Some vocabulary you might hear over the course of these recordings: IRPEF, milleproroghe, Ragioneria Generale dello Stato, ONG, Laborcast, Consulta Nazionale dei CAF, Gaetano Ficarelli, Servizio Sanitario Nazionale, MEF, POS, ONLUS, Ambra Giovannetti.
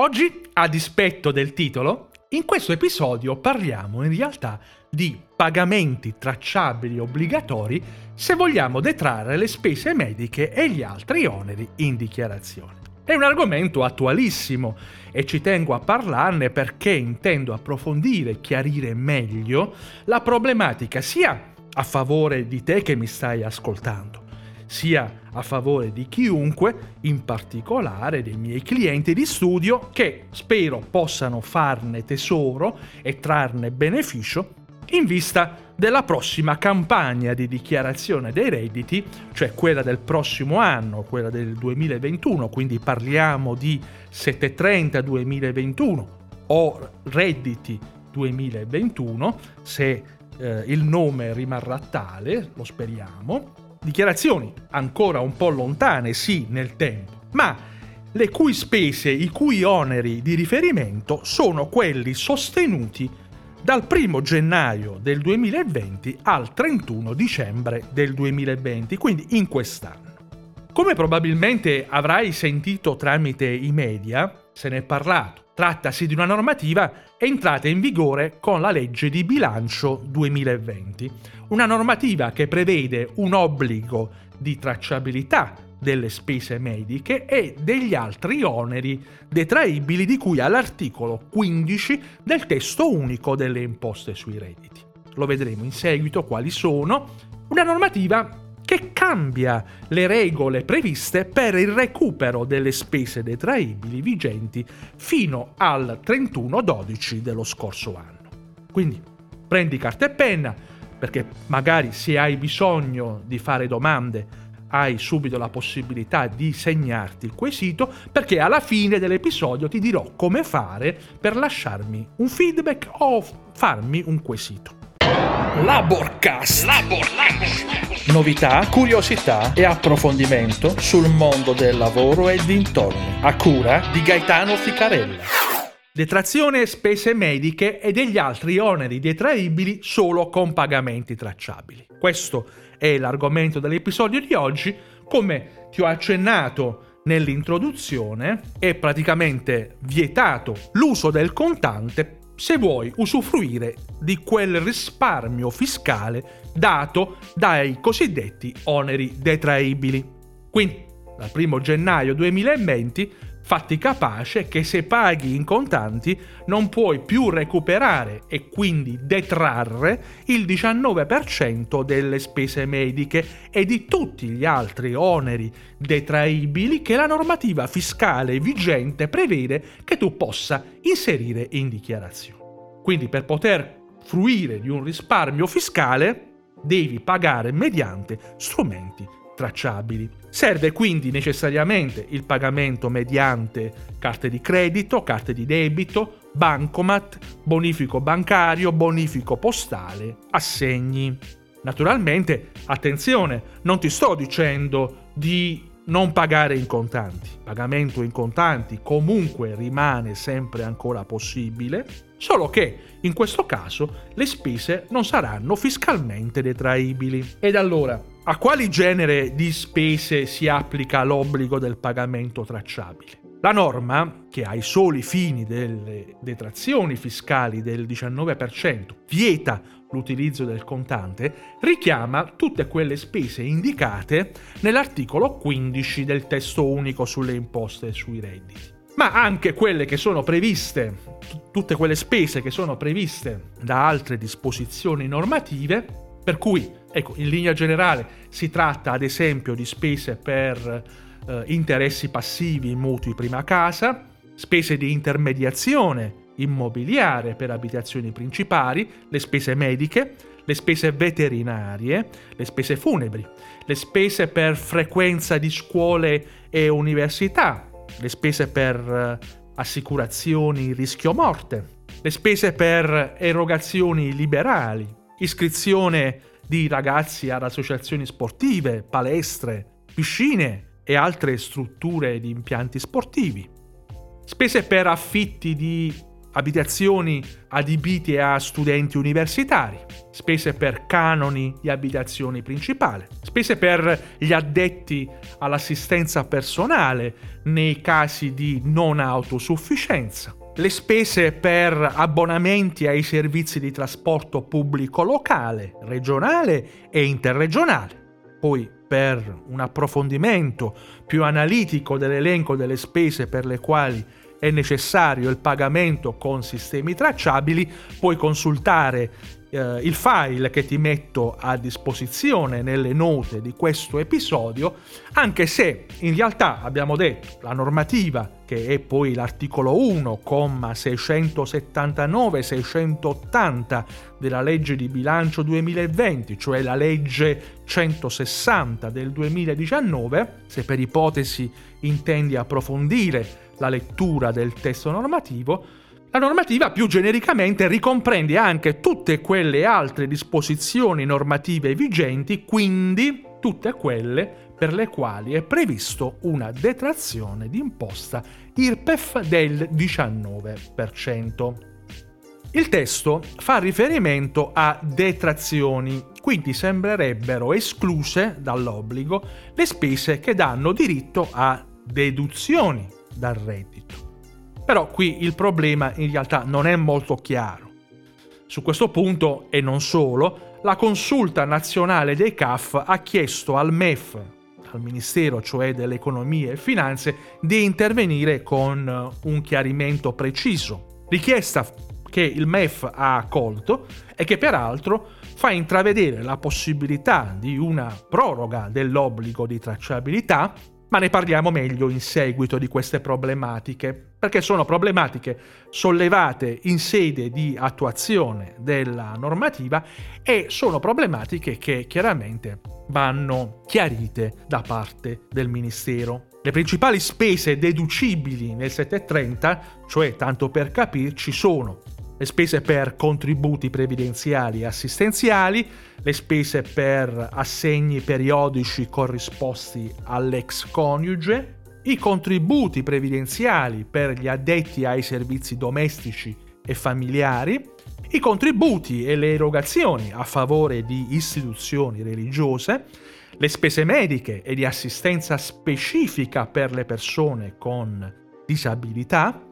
Oggi, a dispetto del titolo, in questo episodio parliamo in realtà di pagamenti tracciabili obbligatori se vogliamo detrarre le spese mediche e gli altri oneri in dichiarazione. È un argomento attualissimo e ci tengo a parlarne perché intendo approfondire e chiarire meglio la problematica sia a favore di te che mi stai ascoltando, sia a favore di chiunque, in particolare dei miei clienti di studio che spero possano farne tesoro e trarne beneficio in vista della prossima campagna di dichiarazione dei redditi, cioè quella del prossimo anno, quella del 2021, quindi parliamo di 730 2021 o redditi 2021, se il nome rimarrà tale, lo speriamo. Dichiarazioni ancora un po' lontane, sì, nel tempo, ma le cui spese, i cui oneri di riferimento sono quelli sostenuti dal 1 gennaio del 2020 al 31 dicembre del 2020, quindi in quest'anno. Come probabilmente avrai sentito tramite i media, se ne è parlato. Trattasi di una normativa entrata in vigore con la legge di bilancio 2020, una normativa che prevede un obbligo di tracciabilità delle spese mediche e degli altri oneri detraibili di cui all'articolo 15 del testo unico delle imposte sui redditi. Lo vedremo in seguito quali sono. Una normativa che cambia le regole previste per il recupero delle spese detraibili vigenti fino al 31/12 dello scorso anno. Quindi prendi carta e penna, perché magari se hai bisogno di fare domande hai subito la possibilità di segnarti il quesito, perché alla fine dell'episodio ti dirò come fare per lasciarmi un feedback o farmi un quesito. Laborcast. Novità, curiosità e approfondimento sul mondo del lavoro e dintorni, a cura di Gaetano Ficarelli. Detrazione spese mediche e degli altri oneri detraibili solo con pagamenti tracciabili. Questo è l'argomento dell'episodio di oggi. Come ti ho accennato nell'introduzione, è praticamente vietato l'uso del contante se vuoi usufruire di quel risparmio fiscale dato dai cosiddetti oneri detraibili. Quindi, dal 1 gennaio 2020, fatti capace che se paghi in contanti non puoi più recuperare e quindi detrarre il 19% delle spese mediche e di tutti gli altri oneri detraibili che la normativa fiscale vigente prevede che tu possa inserire in dichiarazione. Quindi per poter fruire di un risparmio fiscale devi pagare mediante strumenti tracciabili. Serve quindi necessariamente il pagamento mediante carte di credito, carte di debito, bancomat, bonifico bancario, bonifico postale, assegni. Naturalmente, attenzione, non ti sto dicendo di non pagare in contanti. Pagamento in contanti comunque rimane sempre ancora possibile, solo che in questo caso le spese non saranno fiscalmente detraibili. Ed allora, a quali genere di spese si applica l'obbligo del pagamento tracciabile? La norma, che ai soli fini delle detrazioni fiscali del 19% vieta l'utilizzo del contante, richiama tutte quelle spese indicate nell'articolo 15 del testo unico sulle imposte sui redditi, ma anche quelle che sono previste, tutte quelle spese che sono previste da altre disposizioni normative, per cui, ecco, in linea generale si tratta ad esempio di spese per interessi passivi in mutui prima casa, spese di intermediazione immobiliare per abitazioni principali, le spese mediche, le spese veterinarie, le spese funebri, le spese per frequenza di scuole e università, le spese per assicurazioni rischio morte, le spese per erogazioni liberali, iscrizione di ragazzi ad associazioni sportive, palestre, piscine e altre strutture di impianti sportivi, spese per affitti di abitazioni adibite a studenti universitari, spese per canoni di abitazione principale, spese per gli addetti all'assistenza personale nei casi di non autosufficienza, le spese per abbonamenti ai servizi di trasporto pubblico locale, regionale e interregionale. Poi, per un approfondimento più analitico dell'elenco delle spese per le quali è necessario il pagamento con sistemi tracciabili, puoi consultare il file che ti metto a disposizione nelle note di questo episodio, anche se in realtà, abbiamo detto, la normativa, che è poi l'articolo 1, comma 679-680 della legge di bilancio 2020, cioè la legge 160 del 2019, se per ipotesi intendi approfondire la lettura del testo normativo, la normativa più genericamente ricomprende anche tutte quelle altre disposizioni normative vigenti, quindi tutte quelle per le quali è previsto una detrazione di imposta IRPEF del 19%. Il testo fa riferimento a detrazioni, quindi sembrerebbero escluse dall'obbligo le spese che danno diritto a deduzioni dal reddito. Però qui il problema in realtà non è molto chiaro. Su questo punto, e non solo, la Consulta Nazionale dei CAF ha chiesto al MEF, al Ministero cioè dell'Economia e Finanze, di intervenire con un chiarimento preciso, richiesta che il MEF ha accolto e che peraltro fa intravedere la possibilità di una proroga dell'obbligo di tracciabilità, ma ne parliamo meglio in seguito di queste problematiche, perché sono problematiche sollevate in sede di attuazione della normativa e sono problematiche che chiaramente vanno chiarite da parte del Ministero. Le principali spese deducibili nel 730, cioè tanto per capirci, sono le spese per contributi previdenziali e assistenziali, le spese per assegni periodici corrisposti all'ex coniuge, i contributi previdenziali per gli addetti ai servizi domestici e familiari, i contributi e le erogazioni a favore di istituzioni religiose, le spese mediche e di assistenza specifica per le persone con disabilità,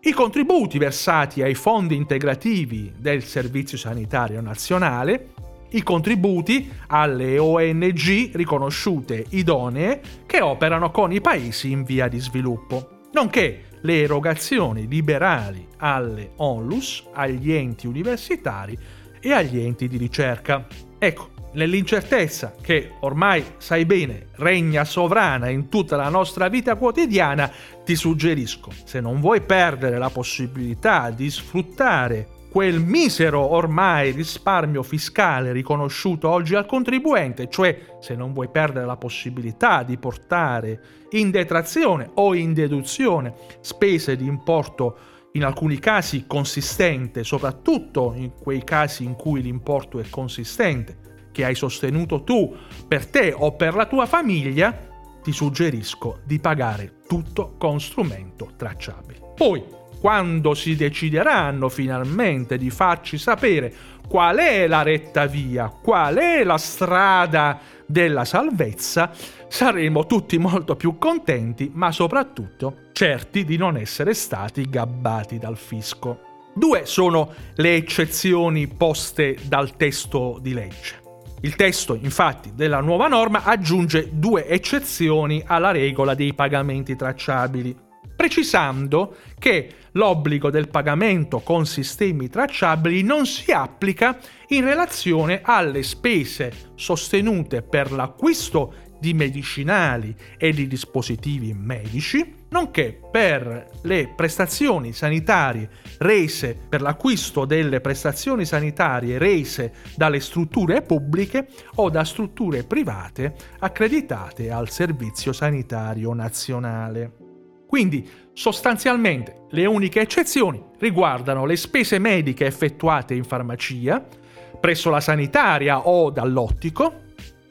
i contributi versati ai fondi integrativi del Servizio Sanitario Nazionale, i contributi alle ONG riconosciute idonee che operano con i paesi in via di sviluppo, nonché le erogazioni liberali alle ONLUS, agli enti universitari e agli enti di ricerca. Ecco, nell'incertezza che ormai, sai bene, regna sovrana in tutta la nostra vita quotidiana, ti suggerisco, se non vuoi perdere la possibilità di sfruttare quel misero ormai risparmio fiscale riconosciuto oggi al contribuente, cioè se non vuoi perdere la possibilità di portare in detrazione o in deduzione spese di importo in alcuni casi consistente, soprattutto in quei casi in cui l'importo è consistente, che hai sostenuto tu per te o per la tua famiglia, ti suggerisco di pagare tutto con strumento tracciabile. Poi, quando si decideranno finalmente di farci sapere qual è la retta via, qual è la strada della salvezza, saremo tutti molto più contenti, ma soprattutto certi di non essere stati gabbati dal fisco. Due sono le eccezioni poste dal testo di legge. Il testo, infatti, della nuova norma aggiunge due eccezioni alla regola dei pagamenti tracciabili, precisando che l'obbligo del pagamento con sistemi tracciabili non si applica in relazione alle spese sostenute per l'acquisto di medicinali e di dispositivi medici, nonché per le prestazioni sanitarie rese per l'acquisto delle prestazioni sanitarie rese dalle strutture pubbliche o da strutture private accreditate al Servizio Sanitario Nazionale. Quindi, sostanzialmente, le uniche eccezioni riguardano le spese mediche effettuate in farmacia, presso la sanitaria o dall'ottico,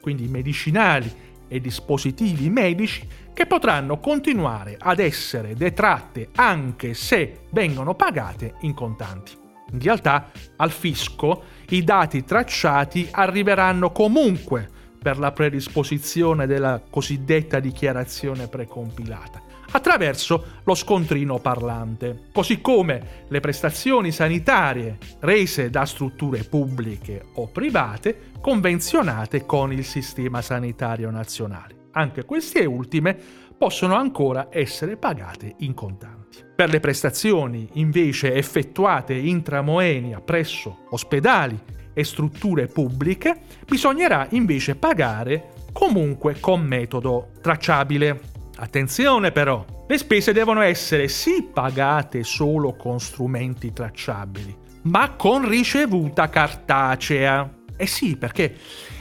quindi medicinali e dispositivi medici che potranno continuare ad essere detratte anche se vengono pagate in contanti. In realtà, al fisco i dati tracciati arriveranno comunque per la predisposizione della cosiddetta dichiarazione precompilata, attraverso lo scontrino parlante, così come le prestazioni sanitarie rese da strutture pubbliche o private convenzionate con il Sistema Sanitario Nazionale. Anche queste ultime possono ancora essere pagate in contanti. Per le prestazioni invece effettuate intramoenia presso ospedali e strutture pubbliche bisognerà invece pagare comunque con metodo tracciabile. Attenzione però, le spese devono essere sì pagate solo con strumenti tracciabili, ma con ricevuta cartacea. E sì, perché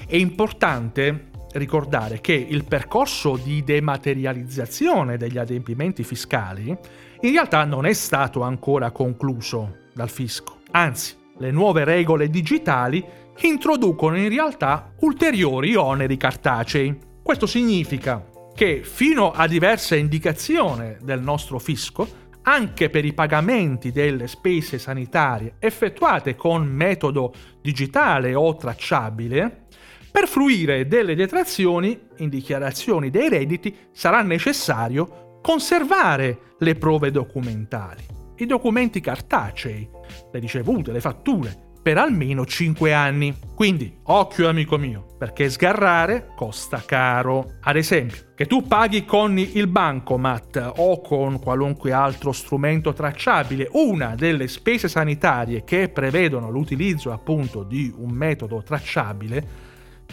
è importante ricordare che il percorso di dematerializzazione degli adempimenti fiscali in realtà non è stato ancora concluso dal fisco. Anzi, le nuove regole digitali introducono in realtà ulteriori oneri cartacei. Questo significa che fino a diverse indicazioni del nostro fisco, anche per i pagamenti delle spese sanitarie effettuate con metodo digitale o tracciabile, per fruire delle detrazioni in dichiarazioni dei redditi sarà necessario conservare le prove documentali, i documenti cartacei, le ricevute, le fatture, per almeno 5 anni. Quindi, occhio amico mio, perché sgarrare costa caro. Ad esempio, che tu paghi con il bancomat o con qualunque altro strumento tracciabile una delle spese sanitarie che prevedono l'utilizzo appunto di un metodo tracciabile,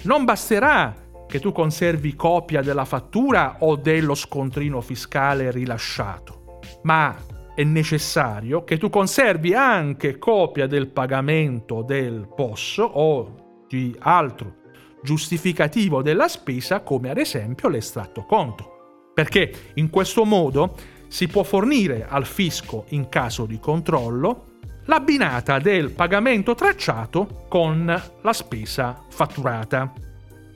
non basterà che tu conservi copia della fattura o dello scontrino fiscale rilasciato, ma è necessario che tu conservi anche copia del pagamento del POS o di altro giustificativo della spesa, come ad esempio l'estratto conto, perché in questo modo si può fornire al fisco, in caso di controllo, l'abbinata del pagamento tracciato con la spesa fatturata.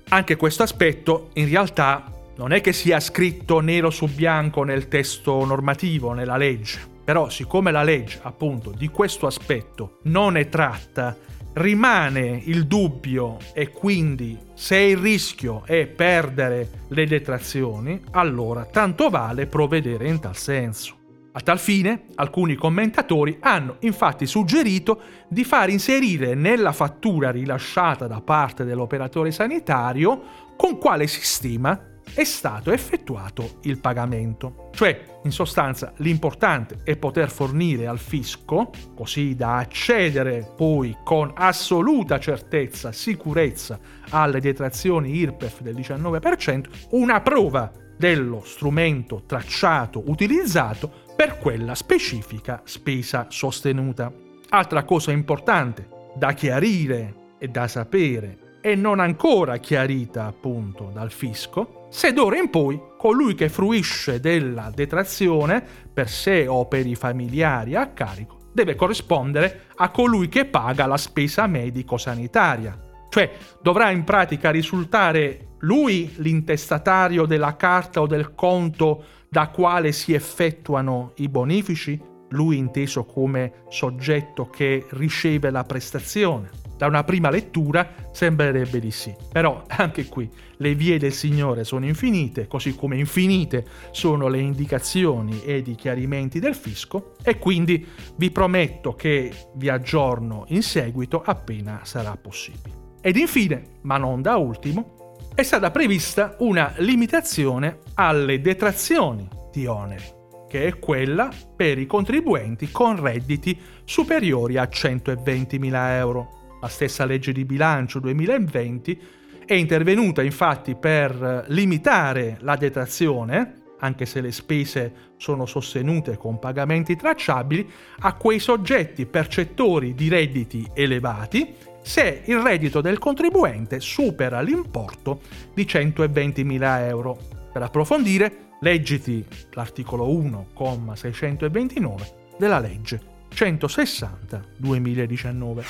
Anche questo aspetto in realtà non è che sia scritto nero su bianco nel testo normativo, nella legge, però siccome la legge appunto di questo aspetto non ne tratta, rimane il dubbio e quindi se il rischio è perdere le detrazioni, allora tanto vale provvedere in tal senso. A tal fine, alcuni commentatori hanno infatti suggerito di far inserire nella fattura rilasciata da parte dell'operatore sanitario con quale sistema è stato effettuato il pagamento. Cioè, in sostanza, l'importante è poter fornire al fisco, così da accedere poi con assoluta certezza, sicurezza alle detrazioni IRPEF del 19%, una prova dello strumento tracciato utilizzato per quella specifica spesa sostenuta. Altra cosa importante da chiarire e da sapere, e non ancora chiarita appunto dal fisco, se d'ora in poi colui che fruisce della detrazione per sé o per i familiari a carico deve corrispondere a colui che paga la spesa medico-sanitaria. Cioè dovrà in pratica risultare lui l'intestatario della carta o del conto da quale si effettuano i bonifici, lui inteso come soggetto che riceve la prestazione. Da una prima lettura sembrerebbe di sì, però anche qui le vie del Signore sono infinite, così come infinite sono le indicazioni ed i chiarimenti del fisco, e quindi vi prometto che vi aggiorno in seguito appena sarà possibile. Ed infine, ma non da ultimo, è stata prevista una limitazione alle detrazioni di oneri, che è quella per i contribuenti con redditi superiori a 120.000 euro. La stessa legge di bilancio 2020 è intervenuta infatti per limitare la detrazione, anche se le spese sono sostenute con pagamenti tracciabili, a quei soggetti percettori di redditi elevati se il reddito del contribuente supera l'importo di 120.000 euro. Per approfondire, leggiti l'articolo 1,629 della legge 160 2019.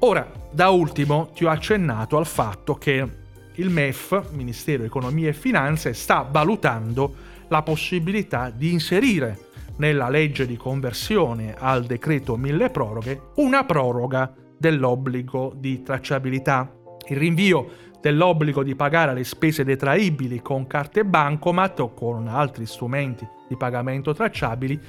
Ora, da ultimo, ti ho accennato al fatto che il MEF, Ministero Economia e Finanze, sta valutando la possibilità di inserire nella legge di conversione al decreto milleproroghe una proroga dell'obbligo di tracciabilità. Il rinvio dell'obbligo di pagare le spese detraibili con carte bancomat o con altri strumenti di pagamento tracciabili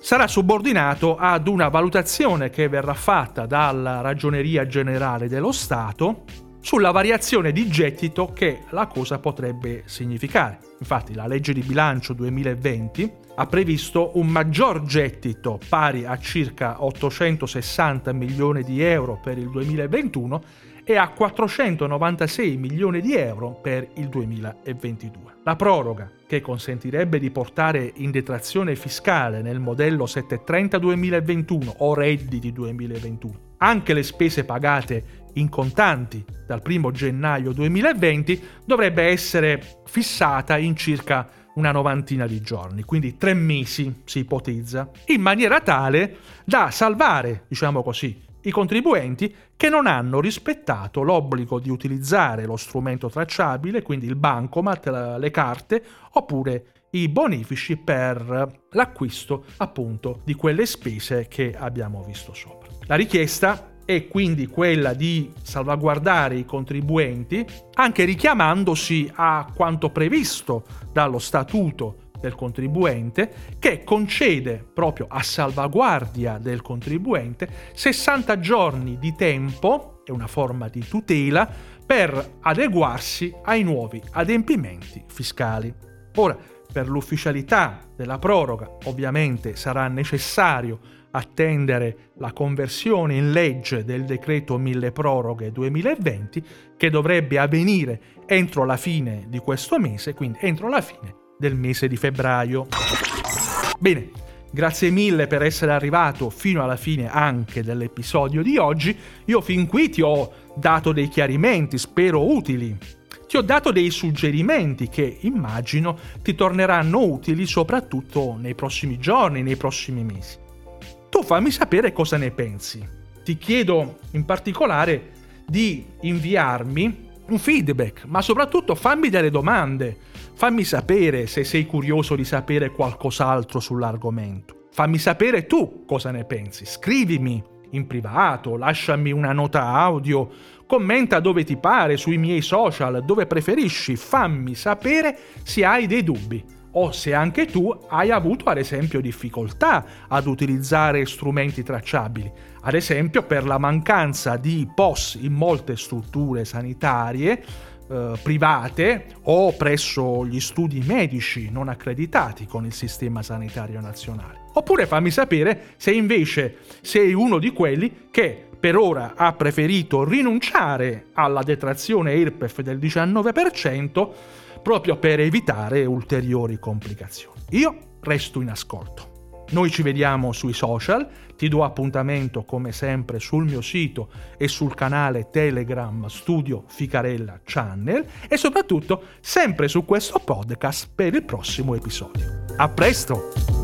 sarà subordinato ad una valutazione che verrà fatta dalla Ragioneria Generale dello Stato sulla variazione di gettito che la cosa potrebbe significare. Infatti la legge di bilancio 2020 ha previsto un maggior gettito pari a circa 860 milioni di euro per il 2021 e a 496 milioni di euro per il 2022. La proroga, che consentirebbe di portare in detrazione fiscale nel modello 730 2021 o redditi 2021 anche le spese pagate in contanti dal 1 gennaio 2020, dovrebbe essere fissata in circa una novantina di giorni, quindi 3 mesi si ipotizza, in maniera tale da salvare, diciamo così, i contribuenti che non hanno rispettato l'obbligo di utilizzare lo strumento tracciabile, quindi il bancomat, le carte, oppure i bonifici per l'acquisto appunto di quelle spese che abbiamo visto sopra. La richiesta è quindi quella di salvaguardare i contribuenti, anche richiamandosi a quanto previsto dallo Statuto del contribuente, che concede proprio a salvaguardia del contribuente 60 giorni di tempo, è una forma di tutela, per adeguarsi ai nuovi adempimenti fiscali. Ora, per l'ufficialità della proroga ovviamente sarà necessario attendere la conversione in legge del decreto milleproroghe 2020, che dovrebbe avvenire entro la fine di questo mese, quindi entro la fine del mese di febbraio. Bene, grazie mille per essere arrivato fino alla fine anche dell'episodio di oggi. Io fin qui ti ho dato dei chiarimenti, spero utili. Ti ho dato dei suggerimenti che immagino ti torneranno utili soprattutto nei prossimi giorni, nei prossimi mesi. Tu fammi sapere cosa ne pensi. Ti chiedo in particolare di inviarmi un feedback, ma soprattutto fammi delle domande. Fammi sapere se sei curioso di sapere qualcos'altro sull'argomento. Fammi sapere tu cosa ne pensi. Scrivimi in privato, lasciami una nota audio, commenta dove ti pare, sui miei social, dove preferisci. Fammi sapere se hai dei dubbi o se anche tu hai avuto, ad esempio, difficoltà ad utilizzare strumenti tracciabili, ad esempio per la mancanza di POS in molte strutture sanitarie private o presso gli studi medici non accreditati con il Sistema Sanitario Nazionale. Oppure fammi sapere se invece sei uno di quelli che per ora ha preferito rinunciare alla detrazione IRPEF del 19% proprio per evitare ulteriori complicazioni. Io resto in ascolto. Noi ci vediamo sui social, ti do appuntamento come sempre sul mio sito e sul canale Telegram Studio Ficarella Channel e soprattutto sempre su questo podcast per il prossimo episodio. A presto!